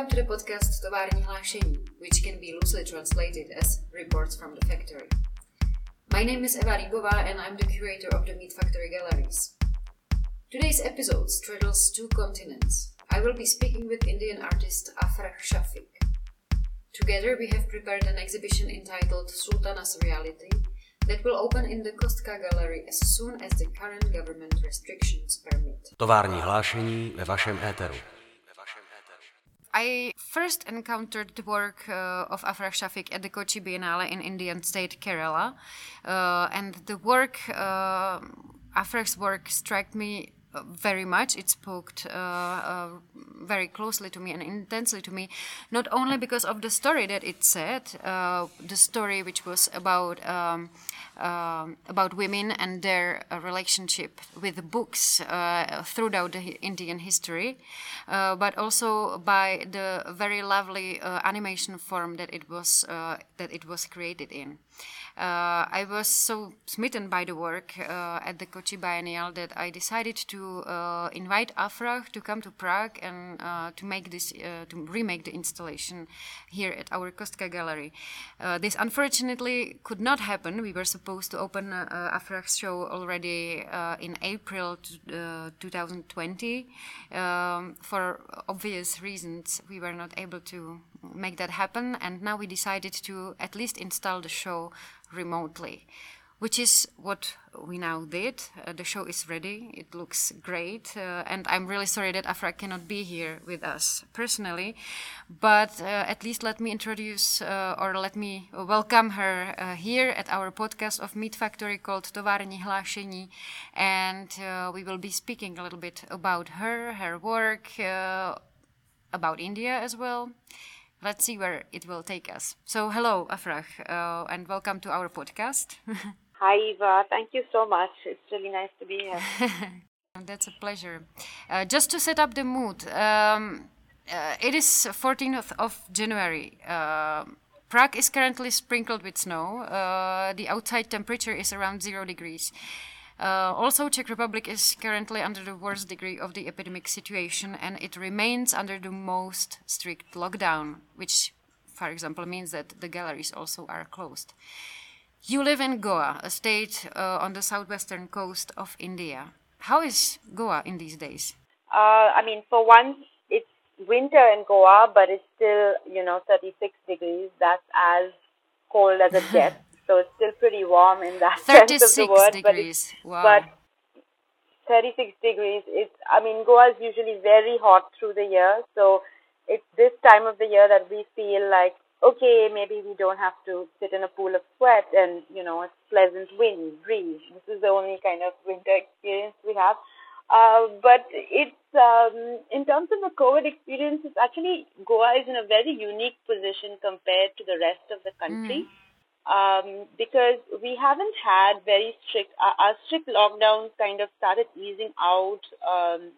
Welcome to the podcast Tovární hlášení, which can be loosely translated as Reports from the Factory. My name is Eva Rybová and I'm the curator of the Meat Factory Galleries. Today's episode straddles two continents. I will be speaking with Indian artist Afrah Shafiq. Together we have prepared an exhibition entitled Sultana's Reality that will open in the Kostka Gallery as soon as the current government restrictions permit. Tovární hlášení ve vašem éteru. I first encountered the work of Afrah Shafiq at the Kochi Biennale in Indian state Kerala, and the work, Afrah's work, struck me very much. It spoke very closely to me and intensely to me, not only because of the story that it said, the story which was about women and their relationship with books throughout the Indian history, but also by the very lovely animation form that it was created in. I was so smitten by the work at the Kochi Biennial that I decided to invite Afrah to come to Prague and to remake the installation here at our Kostka Gallery. This unfortunately could not happen. We were supposed to open Afrah's show already in April 2020. For obvious reasons, we were not able to make that happen, and now we decided to at least install the show remotely, which is what we now did. The show is ready, it looks great, and I'm really sorry that Afrah cannot be here with us personally, but at least let me introduce or let me welcome her here at our podcast of Meat Factory called Tovární hlášení, and we will be speaking a little bit about her work, about India as well. Let's see where it will take us. So hello, Afrah, and welcome to our podcast. Hi, Eva. Thank you so much. It's really nice to be here. That's a pleasure. Just to set up the mood, it is 14th of January. Prague is currently sprinkled with snow. The outside temperature is around 0 degrees. Also, Czech Republic is currently under the worst degree of the epidemic situation, and it remains under the most strict lockdown, which, for example, means that the galleries also are closed. You live in Goa, a state on the southwestern coast of India. How is Goa in these days? I mean, for once, it's winter in Goa, but it's still, 36 degrees. That's as cold as it gets. So it's still pretty warm in that sense of the word. 36 degrees, wow. But 36 degrees, Goa is usually very hot through the year. So it's this time of the year that we feel like, okay, maybe we don't have to sit in a pool of sweat and, it's pleasant wind, breeze. This is the only kind of winter experience we have. But it's, in terms of the COVID experience, it's actually, Goa is in a very unique position compared to the rest of the country. Mm. Because we haven't had very strict, our strict lockdowns kind of started easing out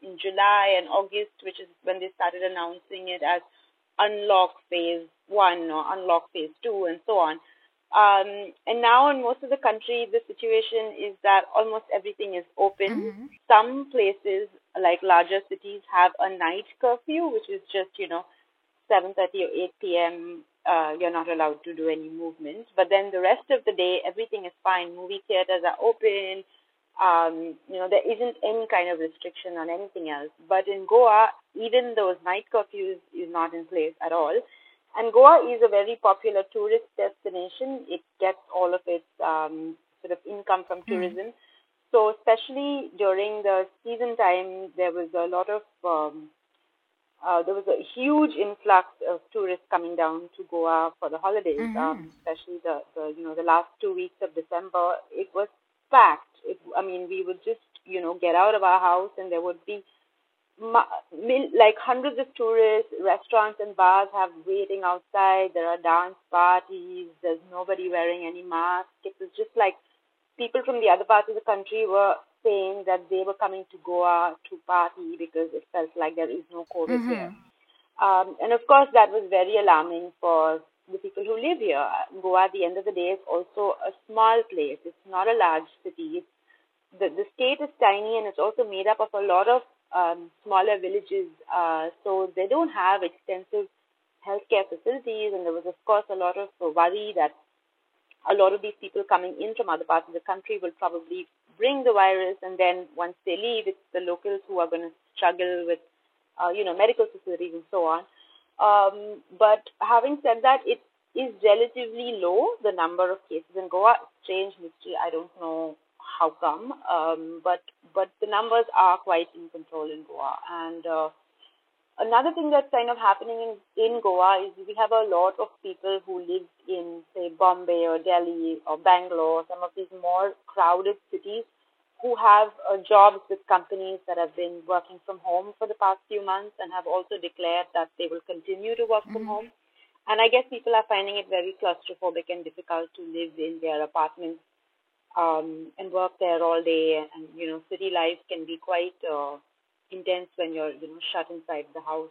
in July and August, which is when they started announcing it as unlock phase 1 or unlock phase 2 and so on. And now in most of the country, the situation is that almost everything is open. Mm-hmm. Some places, like larger cities, have a night curfew, which is just, 7:30 or 8 p.m., you're not allowed to do any movement. But then the rest of the day, everything is fine. Movie theaters are open. There isn't any kind of restriction on anything else. But in Goa, even those night curfews is not in place at all. And Goa is a very popular tourist destination. It gets all of its sort of income from tourism. Mm-hmm. So especially during the season time, there was a lot of... there was a huge influx of tourists coming down to Goa for the holidays, mm-hmm. Especially the last 2 weeks of December. It was packed. We would just, get out of our house and there would be hundreds of tourists. Restaurants and bars have waiting outside. There are dance parties. There's nobody wearing any masks. It was just like people from the other parts of the country were saying that they were coming to Goa to party because it felt like there is no COVID mm-hmm. here. And of course, that was very alarming for the people who live here. Goa, at the end of the day, is also a small place. It's not a large city. The state is tiny, and it's also made up of a lot of smaller villages, so they don't have extensive healthcare facilities, and there was, of course, a lot of worry that a lot of these people coming in from other parts of the country will probably bring the virus, and then once they leave, it's the locals who are going to struggle with, medical facilities and so on. But having said that, it is relatively low, the number of cases in Goa. Strange mystery, I don't know how come, but the numbers are quite in control in Goa. And another thing that's kind of happening in Goa is we have a lot of people who live in, say, Bombay or Delhi or Bangalore, some of these more crowded cities, who have jobs with companies that have been working from home for the past few months and have also declared that they will continue to work from home. And I guess people are finding it very claustrophobic and difficult to live in their apartments and work there all day. And, city life can be quite intense when you're, shut inside the house.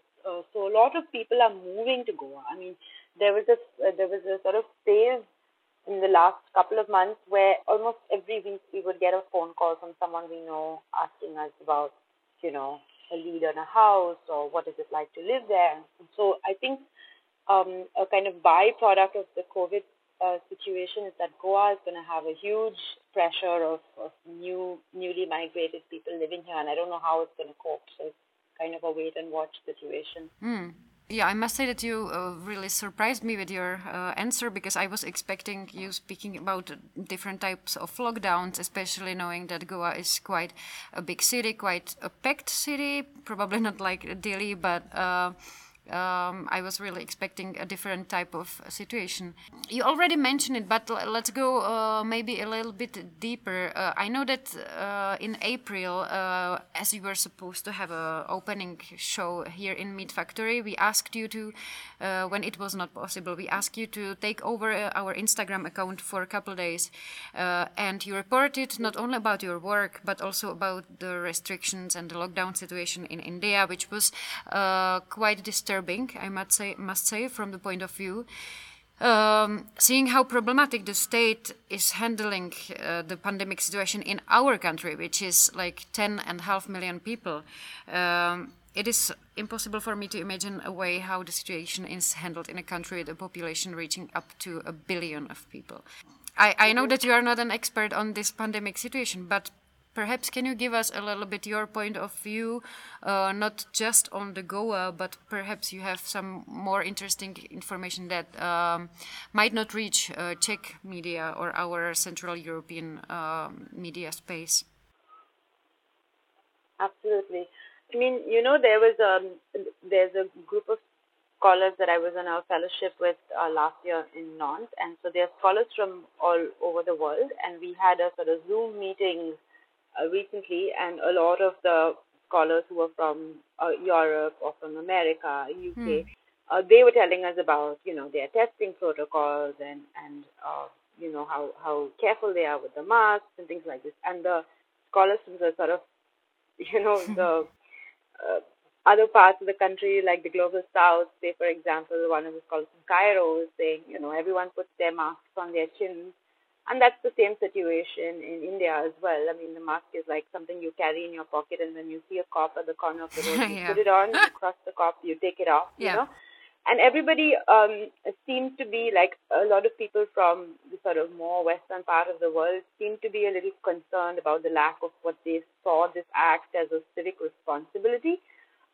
So a lot of people are moving to Goa. I mean, there was a sort of phase in the last couple of months where almost every week we would get a phone call from someone we know asking us about, a lead on a house or what is it like to live there. And so I think a kind of byproduct of the COVID situation is that Goa is going to have a huge pressure of newly migrated people living here, and I don't know how it's going to cope. So it's kind of a wait and watch situation. Mm. Yeah, I must say that you really surprised me with your answer, because I was expecting you speaking about different types of lockdowns, especially knowing that Goa is quite a big city, quite a packed city, probably not like Delhi, but I was really expecting a different type of situation. You already mentioned it, but let's go maybe a little bit deeper. I know that in April, as you were supposed to have an opening show here in Meat Factory, we asked you to, when it was not possible, we asked you to take over our Instagram account for a couple of days. And you reported not only about your work, but also about the restrictions and the lockdown situation in India, which was quite disturbing. I must say, from the point of view, seeing how problematic the state is handling the pandemic situation in our country, which is like 10.5 million people. It is impossible for me to imagine a way how the situation is handled in a country with a population reaching up to 1 billion of people. I know that you are not an expert on this pandemic situation, but perhaps can you give us a little bit your point of view, not just on the Goa, but perhaps you have some more interesting information that might not reach Czech media or our Central European media space. Absolutely. I mean, there's a group of scholars that I was on a fellowship with last year in Nantes, and so there are scholars from all over the world, and we had a sort of Zoom meeting recently, and a lot of the scholars who were from Europe or from America, UK, they were telling us about, their testing protocols and how careful they are with the masks and things like this. And the scholars from the sort of, the other parts of the country, like the Global South, say, for example, one of the scholars from Cairo is saying, everyone puts their masks on their chins. And that's the same situation in India as well. I mean, the mask is like something you carry in your pocket, and when you see a cop at the corner of the road, you put it on, you cross the cop, you take it off, And everybody seemed to be, like, a lot of people from the sort of more Western part of the world seemed to be a little concerned about the lack of what they saw this act as a civic responsibility.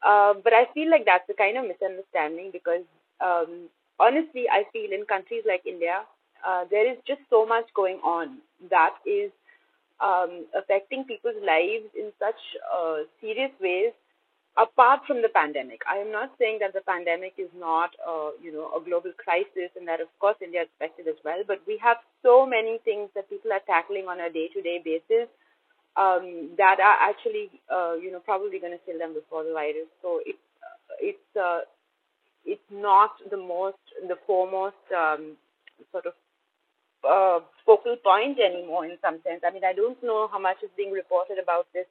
But I feel like that's a kind of misunderstanding because, honestly, I feel in countries like India, there is just so much going on that is affecting people's lives in such serious ways apart from the pandemic. I am not saying that the pandemic is not, a global crisis and that, of course, India is affected as well. But we have so many things that people are tackling on a day-to-day basis that are actually, probably going to kill them before the virus. So it's not the foremost sort of focal point anymore in some sense. I mean, I don't know how much is being reported about this,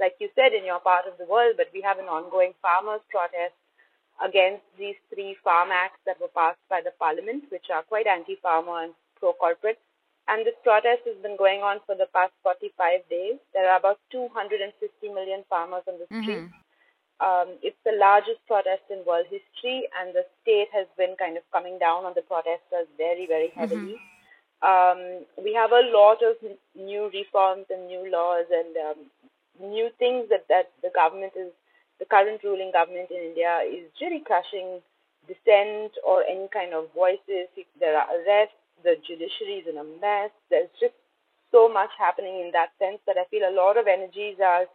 like you said, in your part of the world, but we have an ongoing farmers' protest against these 3 farm acts that were passed by the parliament, which are quite anti-farmer and pro-corporate. And this protest has been going on for the past 45 days. There are about 250 million farmers on the street. It's the largest protest in world history, and the state has been kind of coming down on the protesters very, very heavily. We have a lot of new reforms and new laws and new things that the current ruling government in India is really crushing dissent or any kind of voices. There are arrests. The judiciary is in a mess. There's just so much happening in that sense that I feel a lot of energies are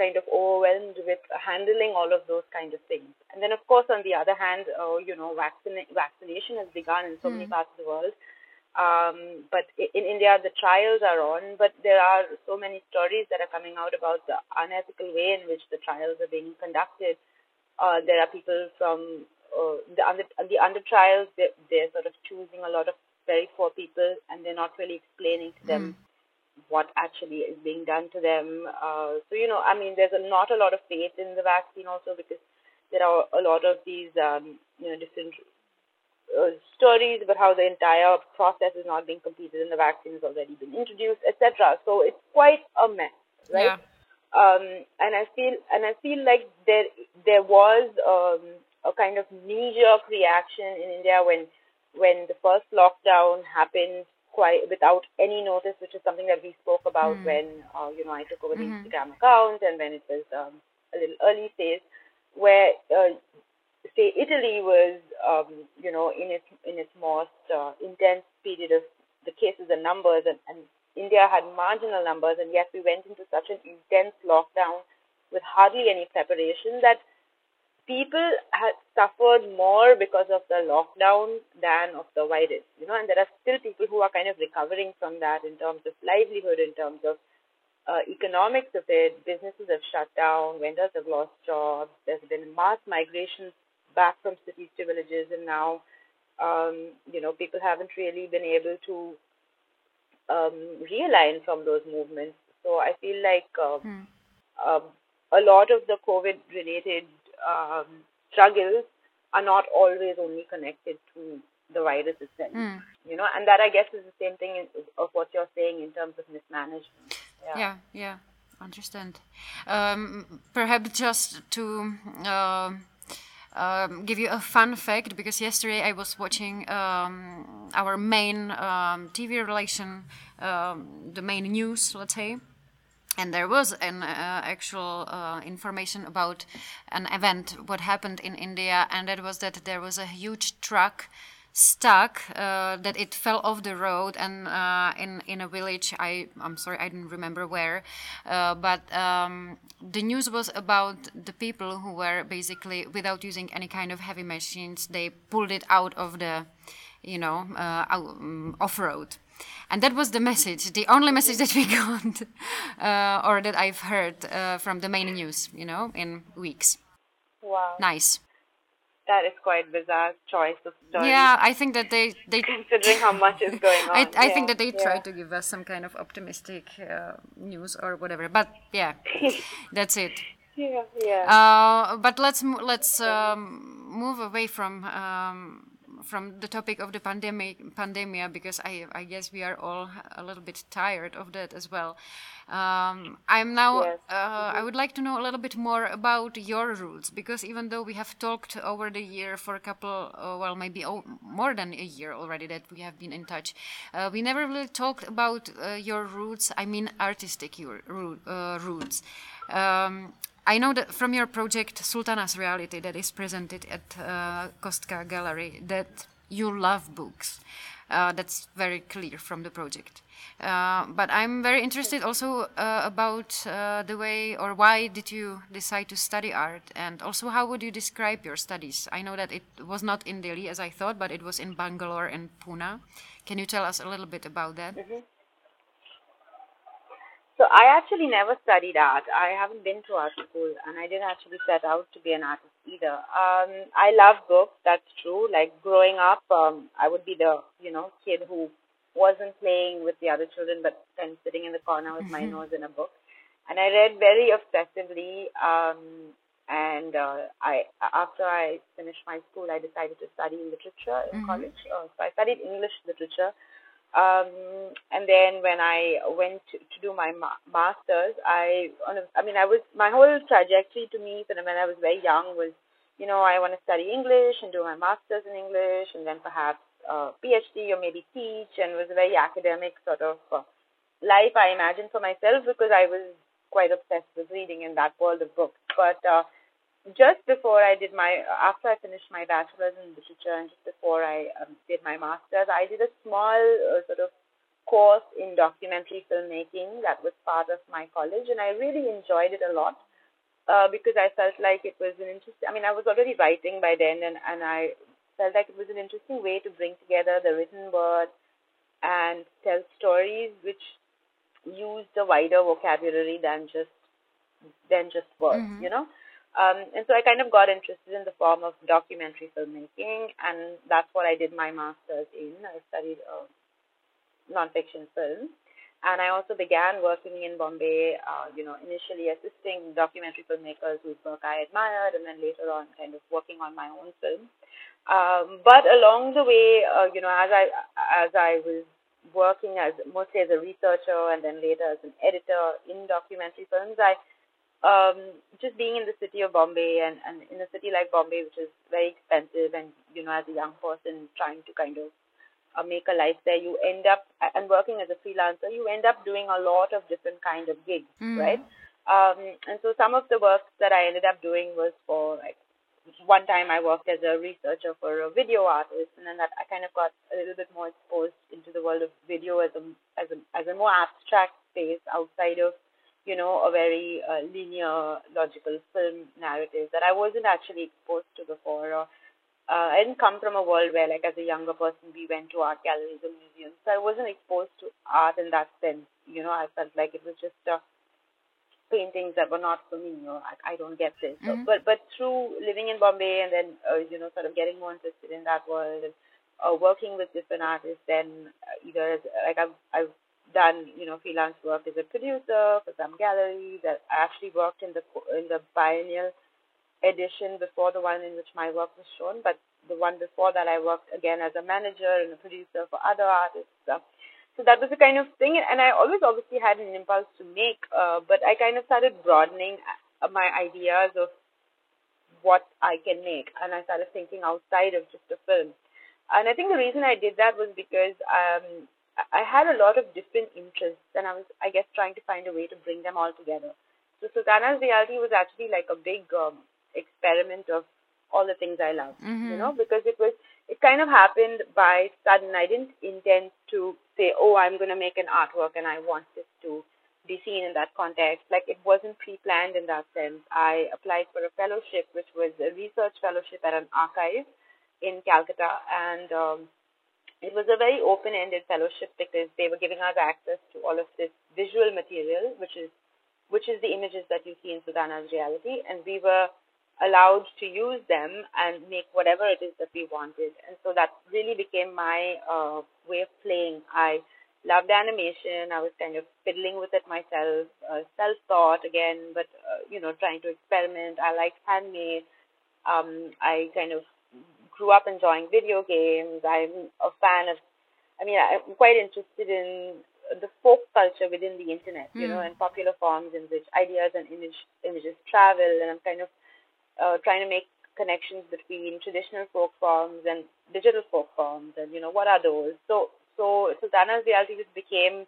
kind of overwhelmed with handling all of those kind of things. And then, of course, on the other hand, vaccination has begun in so many parts of the world. But in India, the trials are on, but there are so many stories that are coming out about the unethical way in which the trials are being conducted. There are people from under trials, they're sort of choosing a lot of very poor people, and they're not really explaining to them what actually is being done to them. There's not a lot of faith in the vaccine also, because there are a lot of these, different stories about how the entire process is not being completed and the vaccine has already been introduced, etc. So it's quite a mess, right? Yeah. And I feel like there was a kind of knee-jerk reaction in India when the first lockdown happened, quite without any notice, which is something that we spoke about when I took over the Instagram account, and when it was a little early phase, where say Italy was in its most intense period of the cases and numbers, and India had marginal numbers, and yet we went into such an intense lockdown with hardly any preparation that people had suffered more because of the lockdown than of the virus, and there are still people who are kind of recovering from that in terms of livelihood, in terms of economics of it. Businesses have shut down, vendors have lost jobs, there's been mass migration back from cities to villages, and now, people haven't really been able to realign from those movements. So I feel like a lot of the COVID-related struggles are not always only connected to the virus itself, and that I guess is the same thing of what you're saying in terms of mismanagement. Yeah. Understand. Perhaps just to give you a fun fact, because yesterday I was watching our main TV relation, the main news, let's say, and there was an actual information about an event what happened in India, and that was that there was a huge truck stuck, that it fell off the road, and in a village, I'm sorry, I don't remember where, but the news was about the people who were basically, without using any kind of heavy machines, they pulled it out of the off-road. And that was the message, the only message that we got, or that I've heard from the main news, in weeks. Wow. Nice. That is quite a bizarre choice of story. Yeah, I think that they considering how much is going on. I think that they try to give us some kind of optimistic news or whatever. But yeah, that's it. Yeah. But let's move away from the topic of the pandemic, because I guess we are all a little bit tired of that as well. I'm now. Yes. I would like to know a little bit more about your roots, because even though we have talked over the year for a couple, more than a year already that we have been in touch, we never really talked about your roots. I mean, artistic roots. I know that from your project Sultana's Reality, that is presented at Kostka Gallery, that you love books. That's very clear from the project. But I'm very interested also about the way, or why did you decide to study art, and also how would you describe your studies? I know that it was not in Delhi as I thought, but it was in Bangalore and Pune. Can you tell us a little bit about that? Mm-hmm. So I actually never studied art. I haven't been to art school, and I didn't actually set out to be an artist either. I love books, that's true. Like growing up, I would be the, kid who wasn't playing with the other children, but kind of sitting in the corner with my nose in a book. And I read very obsessively, And after I finished my school, I decided to study literature in college. So I studied English literature. And then when I went to do my master's, my whole trajectory to me when I was very young was, you know, I want to study English and do my master's in English and then perhaps PhD or maybe teach, and was a very academic sort of life I imagined for myself because I was quite obsessed with reading in that world of books. But after I finished my bachelor's in literature and just before I did my master's, I did a small sort of course in documentary filmmaking that was part of my college, and I really enjoyed it a lot because I felt like it was an interesting, I was already writing by then, and I felt like it was an interesting way to bring together the written word and tell stories which used a wider vocabulary than just words, you know? And so I kind of got interested in the form of documentary filmmaking, and that's what I did my master's in. I studied nonfiction film, and I also began working in Bombay, initially assisting documentary filmmakers whose work I admired, and then later on kind of working on my own film. But along the way, as I was working as mostly as a researcher and then later as an editor in documentary films, just being in the city of Bombay and in a city like Bombay, which is very expensive, and, you know, as a young person trying to kind of make a life there, you end up, and working as a freelancer, you end up doing a lot of different kind of gigs, right? And so some of the work that I ended up doing was for, like, one time I worked as a researcher for a video artist, and then that I kind of got a little bit more exposed into the world of video as a more abstract space outside of, you know, a very linear, logical film narrative that I wasn't actually exposed to before. I didn't come from a world where, like, as a younger person, we went to art galleries and museums. So I wasn't exposed to art in that sense. You know, I felt like it was just paintings that were not for me, or I don't get this. Mm-hmm. So, but through living in Bombay and then, sort of getting more interested in that world and working with different artists, then I've done, freelance work as a producer for some galleries. I actually worked in the biennial edition before the one in which my work was shown, but the one before that I worked again as a manager and a producer for other artists. So that was the kind of thing, and I always obviously had an impulse to make, but I kind of started broadening my ideas of what I can make, and I started thinking outside of just a film. And I think the reason I did that was because I had a lot of different interests, and I was, I guess, trying to find a way to bring them all together. So Sultana's Reality was actually like a big experiment of all the things I love, because it kind of happened by sudden. I didn't intend to say, I'm going to make an artwork and I want it to be seen in that context. Like, it wasn't pre-planned in that sense. I applied for a fellowship, which was a research fellowship at an archive in Calcutta, and it was a very open-ended fellowship because they were giving us access to all of this visual material, which is the images that you see in Sultana's Reality, and we were allowed to use them and make whatever it is that we wanted. And so that really became my way of playing. I loved animation. I was kind of fiddling with it myself, self-taught again, but, trying to experiment. I liked handmade. I kind of grew up enjoying video games. I'm a fan of, I'm quite interested in the folk culture within the internet, and popular forms in which ideas and images travel. And I'm kind of trying to make connections between traditional folk forms and digital folk forms, and, what are those? So Sultana's Reality just became,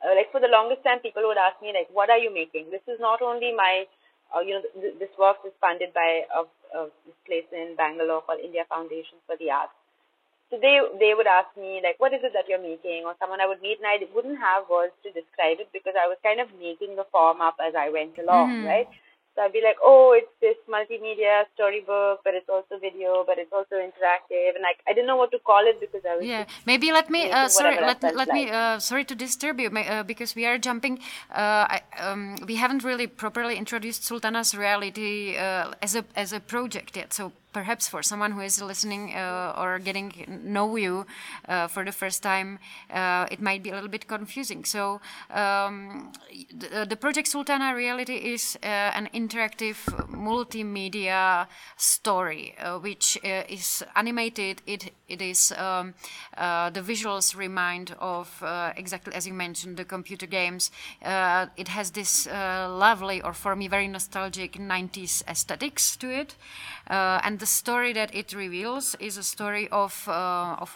for the longest time, people would ask me, like, what are you making? This is not only my this work is funded by this place in Bangalore called India Foundation for the Arts. So they would ask me, like, what is it that you're making? Or someone I would meet, and I wouldn't have words to describe it because I was kind of making the form up as I went along, right? So I'd be like, it's this multimedia storybook, but it's also video, but it's also interactive. And I didn't know what to call it because I was... Yeah, maybe sorry to disturb you, because we are jumping. We haven't really properly introduced Sultana's Reality as a project yet. So perhaps for someone who is listening or getting know you for the first time, it might be a little bit confusing. So the project Sultana Reality is an interactive multimedia story which is animated. It is the visuals remind of exactly as you mentioned the computer games. It has this lovely, or for me very nostalgic 90s aesthetics to it, and the story that it reveals is a story of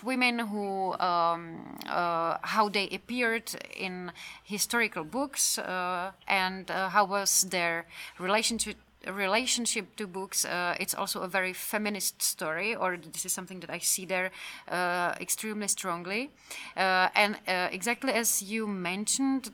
women who how they appeared in historical books and how was their relationship to books. It's also a very feminist story, or this is something that I see there extremely strongly, and exactly as you mentioned,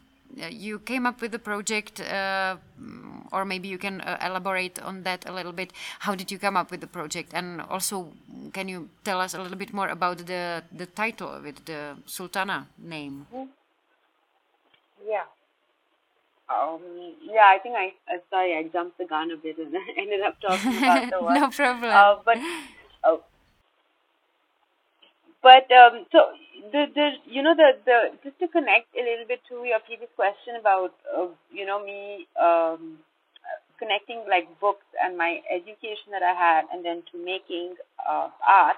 you came up with the project, or maybe you can elaborate on that a little bit. How did you come up with the project? And also, can you tell us a little bit more about the title with the Sultana name? Yeah. I think I jumped the gun a bit and ended up talking about the one. No problem. So the just to connect a little bit to your previous question about me connecting like books and my education that I had, and then to making art.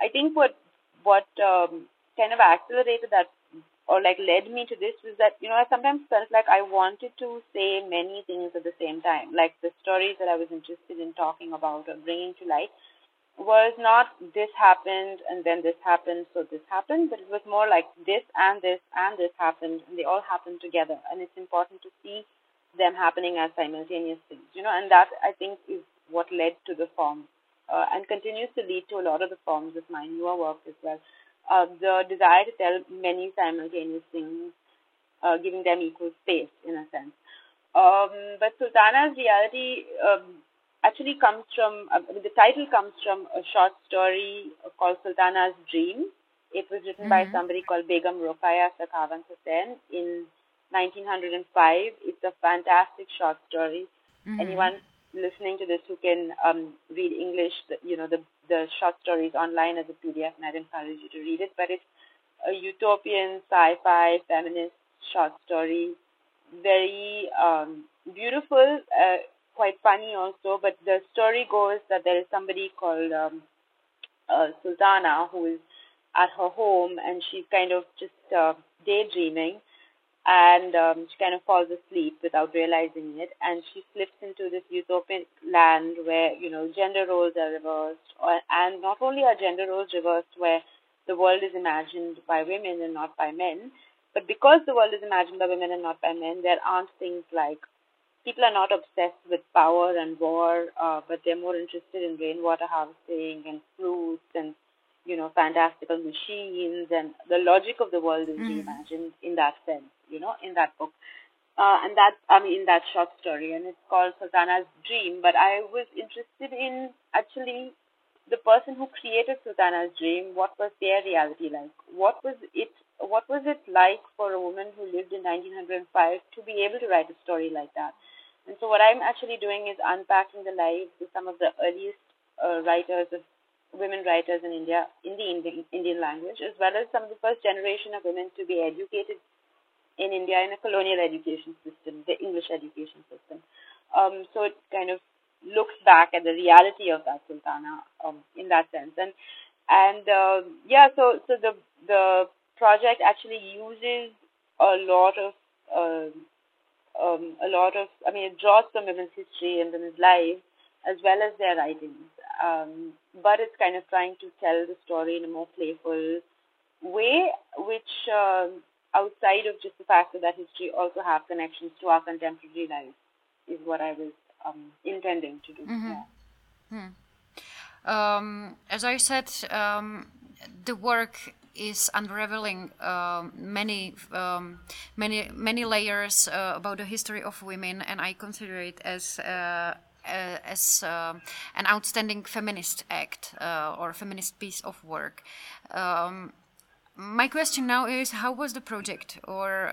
I think what kind of accelerated that, or like led me to this, was that I sometimes felt like I wanted to say many things at the same time. Like the stories that I was interested in talking about or bringing to light was not this happened and then this happened, so this happened, but it was more like this and this and this happened, and they all happened together, and it's important to see them happening as simultaneous things, and that I think is what led to the form and continues to lead to a lot of the forms of my newer work as well. The desire to tell many simultaneous things, giving them equal space in a sense. But Sultana's Reality actually comes from, the title comes from a short story called Sultana's Dream. It was written by somebody called Begum Rokeya Sakhawat Hossain in 1905. It's a fantastic short story. Mm-hmm. Anyone listening to this who can read English, the short stories online as a PDF, and I'd encourage you to read it. But it's a utopian, sci-fi, feminist short story, very beautiful, quite funny also. But the story goes that there is somebody called Sultana who is at her home, and she's kind of just daydreaming, and she kind of falls asleep without realizing it, and she slips into this utopian land where, gender roles are reversed, and not only are gender roles reversed, where the world is imagined by women and not by men, but because the world is imagined by women and not by men, there aren't things like, people are not obsessed with power and war, but they're more interested in rainwater harvesting and fruits and, fantastical machines, and the logic of the world is reimagined in that sense, in that book. In that short story, and it's called Sultana's Dream. But I was interested in, actually, the person who created Sultana's Dream, what was their reality like? What was it like for a woman who lived in 1905 to be able to write a story like that? And so what I'm actually doing is unpacking the lives of some of the earliest women writers in India, in the Indian language, as well as some of the first generation of women to be educated in India in a colonial education system, the English education system. So it kind of looks back at the reality of that Sultana in that sense. So the project actually uses it draws from women's history and women's lives as well as their writings. But it's kind of trying to tell the story in a more playful way, which outside of just the fact that history also have connections to our contemporary lives is what I was intending to do. Mm-hmm. Yeah. As I said, the work is unraveling many layers about the history of women, and I consider it as an outstanding feminist act or feminist piece of work. My question now is, how was the project, or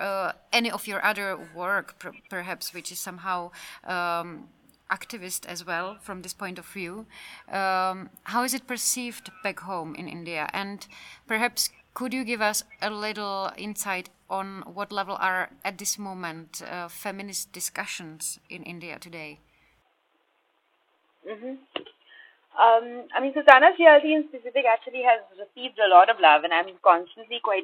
any of your other work, perhaps, which is somehow activist as well from this point of view. How is it perceived back home in India? And perhaps could you give us a little insight on what level are at this moment feminist discussions in India today? Mm-hmm. I mean, Sultana's Reality in specific actually has received a lot of love, and I'm constantly quite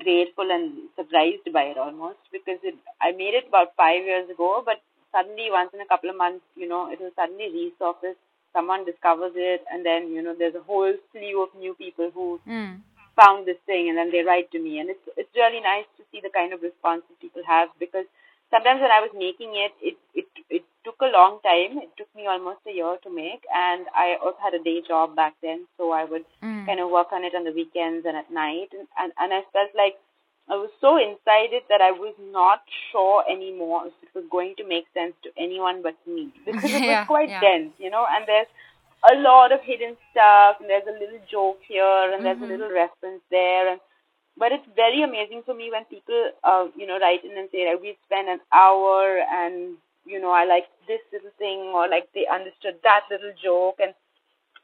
grateful and surprised by it almost, because I made it about 5 years ago, but suddenly once in a couple of months, you know, it will suddenly resurface, someone discovers it, and then, you know, there's a whole slew of new people who found this thing, and then they write to me, and it's really nice to see the kind of response that people have, because sometimes when I was making it, it took a long time. It took me almost a year to make, and I also had a day job back then, so I would kind of work on it on the weekends and at night, and I felt like I was so inside it that I was not sure anymore if it was going to make sense to anyone but me, because it was quite dense, you know, and there's a lot of hidden stuff, and there's a little joke here, and there's a little reference there, but it's very amazing for me when people, you know, write in and say, like, we spent an hour and, you know, I liked this little thing, or like they understood that little joke. And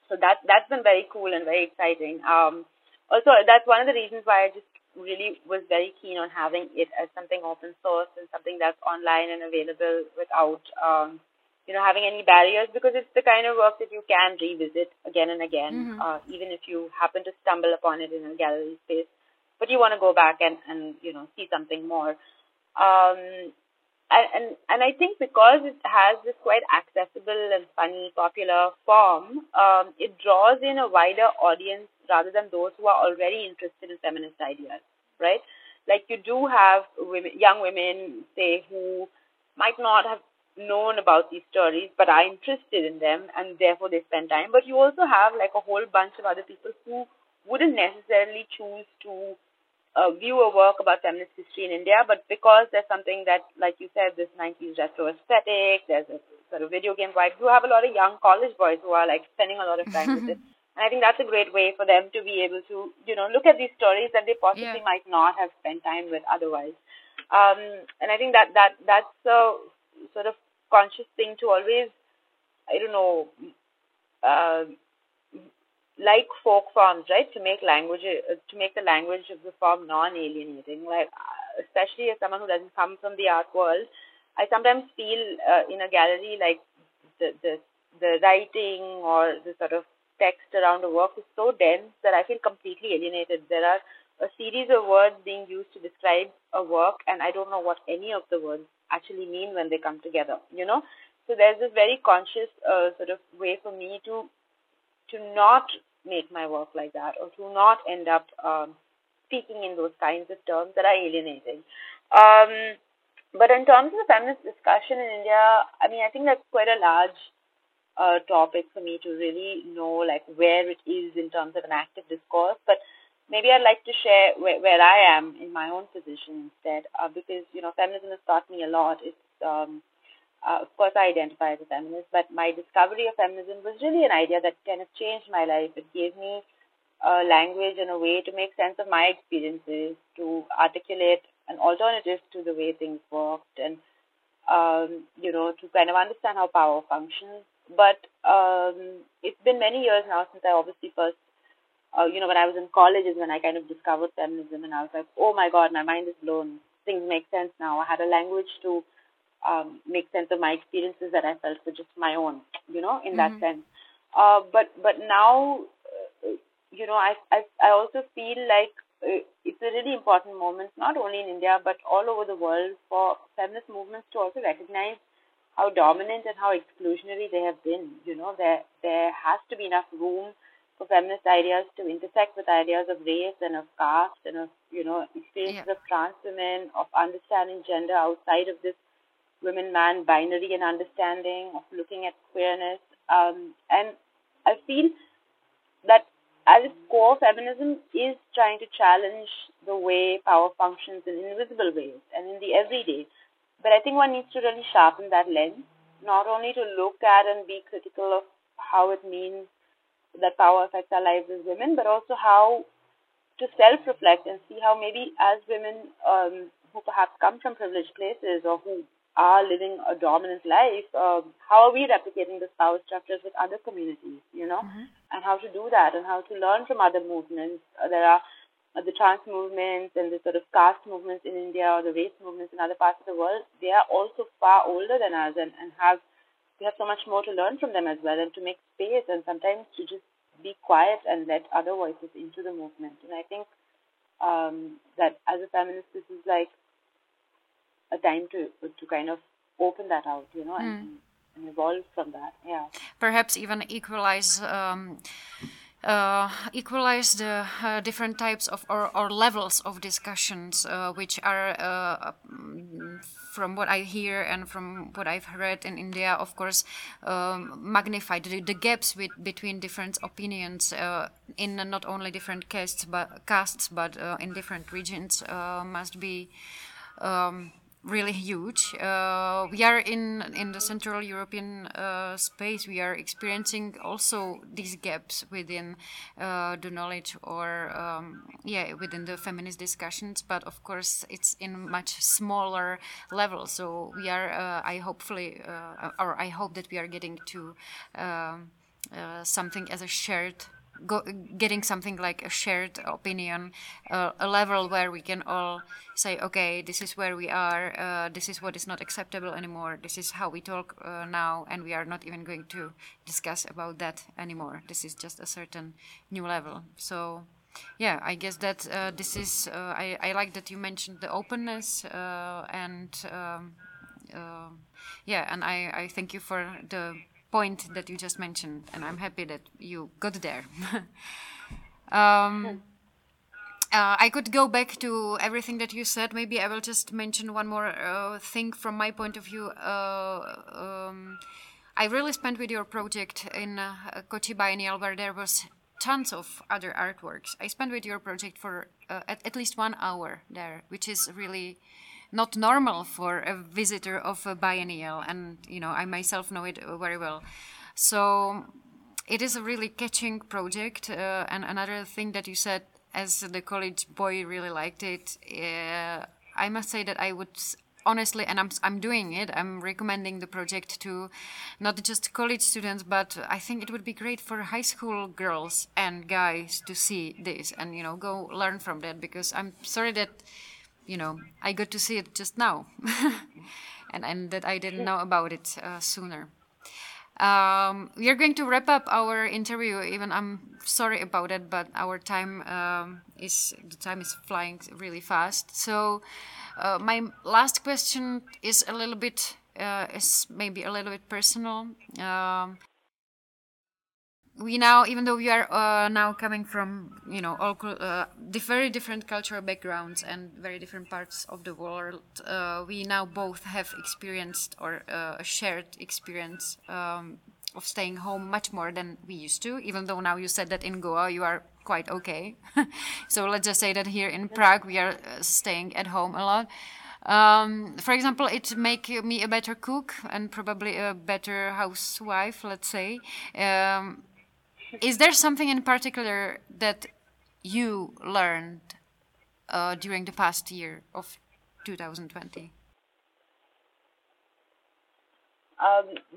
so that's been very cool and very exciting. Also, that's one of the reasons why I just really was very keen on having it as something open source and something that's online and available without, you know, having any barriers, because it's the kind of work that you can revisit again and again, even if you happen to stumble upon it in a gallery space. But you want to go back and you know, see something more. And I think because it has this quite accessible and funny, popular form, it draws in a wider audience rather than those who are already interested in feminist ideas, right? Like you do have women, young women, say, who might not have known about these stories but are interested in them, and therefore they spend time. But you also have like a whole bunch of other people who wouldn't necessarily choose to view a work about feminist history in India, but because there's something that, like you said, this 90s retro aesthetic, there's a sort of video game vibe, you have a lot of young college boys who are like spending a lot of time with it. And I think that's a great way for them to be able to, you know, look at these stories that they possibly might not have spent time with otherwise. And I think that's a sort of conscious thing to always, I don't know, like folk forms, right, to make the language of the form non-alienating. Like, especially as someone who doesn't come from the art world, I sometimes feel in a gallery like the writing or the sort of text around the work is so dense that I feel completely alienated. There are a series of words being used to describe a work, and I don't know what any of the words actually mean when they come together, you know? So there's this very conscious sort of way for me to not make my work like that, or to not end up speaking in those kinds of terms that are alienating. But in terms of the feminist discussion in India, I mean, I think that's quite a large topic for me to really know, like, where it is in terms of an active discourse. But maybe I'd like to share where I am in my own position instead, because, you know, feminism has taught me a lot. It's... of course, I identify as a feminist, but my discovery of feminism was really an idea that kind of changed my life. It gave me a language and a way to make sense of my experiences, to articulate an alternative to the way things worked, and, you know, to kind of understand how power functions. But it's been many years now since I obviously first, you know, when I was in college is when I kind of discovered feminism, and I was like, oh my God, my mind is blown. Things make sense now. I had a language to make sense of my experiences that I felt were just my own, you know, in that sense. But now, you know, I also feel like it's a really important moment, not only in India, but all over the world, for feminist movements to also recognize how dominant and how exclusionary they have been. You know, there has to be enough room for feminist ideas to intersect with ideas of race and of caste and of, you know, experiences of trans women, of understanding gender outside of this women-man binary and understanding, of looking at queerness. And I feel that at its core, feminism is trying to challenge the way power functions in invisible ways and in the everyday. But I think one needs to really sharpen that lens, not only to look at and be critical of how it means that power affects our lives as women, but also how to self-reflect and see how maybe as women who perhaps come from privileged places, or who are living a dominant life, how are we replicating this power structures with other communities, you know, mm-hmm. and how to do that and how to learn from other movements. There are the trans movements and the sort of caste movements in India or the race movements in other parts of the world. They are also far older than us and we have so much more to learn from them as well, and to make space and sometimes to just be quiet and let other voices into the movement. And I think that as a feminist, this is like a time to kind of open that out, you know, and evolve from that. Yeah. Perhaps even equalize the different types of or levels of discussions, which are from what I hear and from what I've read in India, of course, magnified the gaps between different opinions in not only different castes, but in different regions must be really huge. We are in the Central European space. We are experiencing also these gaps within the knowledge or within the feminist discussions, but of course it's in much smaller level. So we are I hope that we are getting to something as a shared getting something like a shared opinion, a level where we can all say, okay, this is where we are, this is what is not acceptable anymore, this is how we talk now, and we are not even going to discuss about that anymore. This is just a certain new level. So, yeah, I guess that this is, I like that you mentioned the openness and I thank you for the point that you just mentioned, and I'm happy that you got there. I could go back to everything that you said. Maybe I will just mention one more thing from my point of view. I really spent with your project in Kochi Biennale, where there was tons of other artworks. I spent with your project for at least 1 hour there, which is really not normal for a visitor of a biennial, and you know, I myself know it very well. So it is a really catching project, and another thing that you said, as the college boy really liked it. I must say that I would honestly, and I'm doing it. I'm recommending the project to not just college students, but I think it would be great for high school girls and guys to see this and, you know, go learn from that, because I'm sorry that, you know, I got to see it just now and that I didn't know about it sooner. We are going to wrap up our interview. Even I'm sorry about it, but our time is flying really fast. So my last question is maybe a little bit personal. We now, even though we are now coming from, you know, all very different cultural backgrounds and very different parts of the world, we now both have experienced or a shared experience of staying home much more than we used to, even though now you said that in Goa you are quite okay. So let's just say that here in Prague we are staying at home a lot. For example, it make me a better cook and probably a better housewife, let's say. Is there something in particular that you learned during the past year of 2020?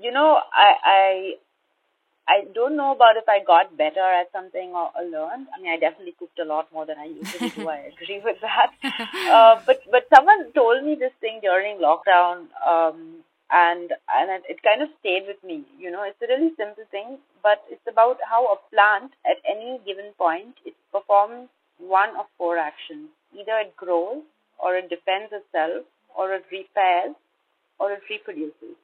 You know, I don't know about if I got better at something or learned. I mean, I definitely cooked a lot more than I usually do. I agree with that. But someone told me this thing during lockdown, and it kind of stayed with me. You know, it's a really simple thing, but it's about how a plant at any given point, it performs one of four actions. Either it grows, or it defends itself, or it repairs, or it reproduces.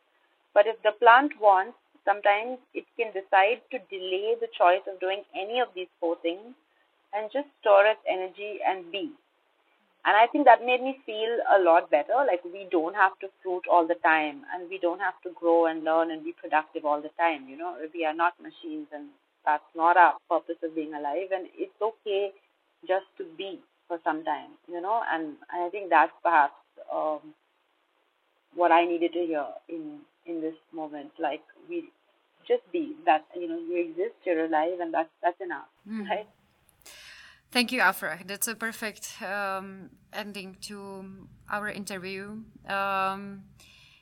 But if the plant wants, sometimes it can decide to delay the choice of doing any of these four things and just store its energy and be. And I think that made me feel a lot better. Like, we don't have to fruit all the time, and we don't have to grow and learn and be productive all the time. You know, we are not machines, and that's not our purpose of being alive. And it's okay just to be for some time, you know. And I think that's perhaps what I needed to hear in this moment. Like, we just be, that, you know, you exist, you're alive, and that's enough, right? Thank you, Afrah. That's a perfect ending to our interview.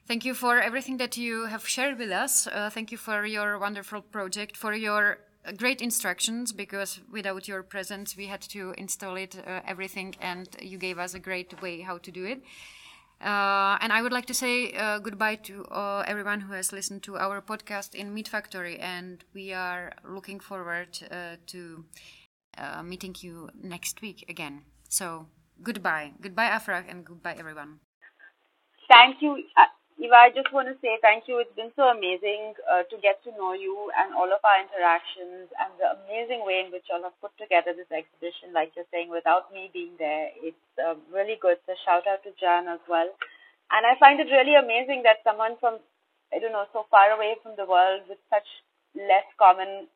Thank you for everything that you have shared with us. Thank you for your wonderful project, for your great instructions, because without your presence we had to install it, everything, and you gave us a great way how to do it. And I would like to say goodbye to everyone who has listened to our podcast in Meat Factory, and we are looking forward to meeting you next week again. So goodbye. Goodbye, Afrah, and goodbye, everyone. Thank you, Eva. I just want to say thank you. It's been so amazing to get to know you and all of our interactions, and the amazing way in which you all have put together this exhibition, like you're saying, without me being there. It's really good. So shout out to Jan as well. And I find it really amazing that someone from, I don't know, so far away from the world with such less common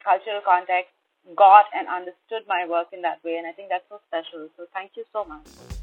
cultural context got and understood my work in that way. And I think that's so special. So thank you so much.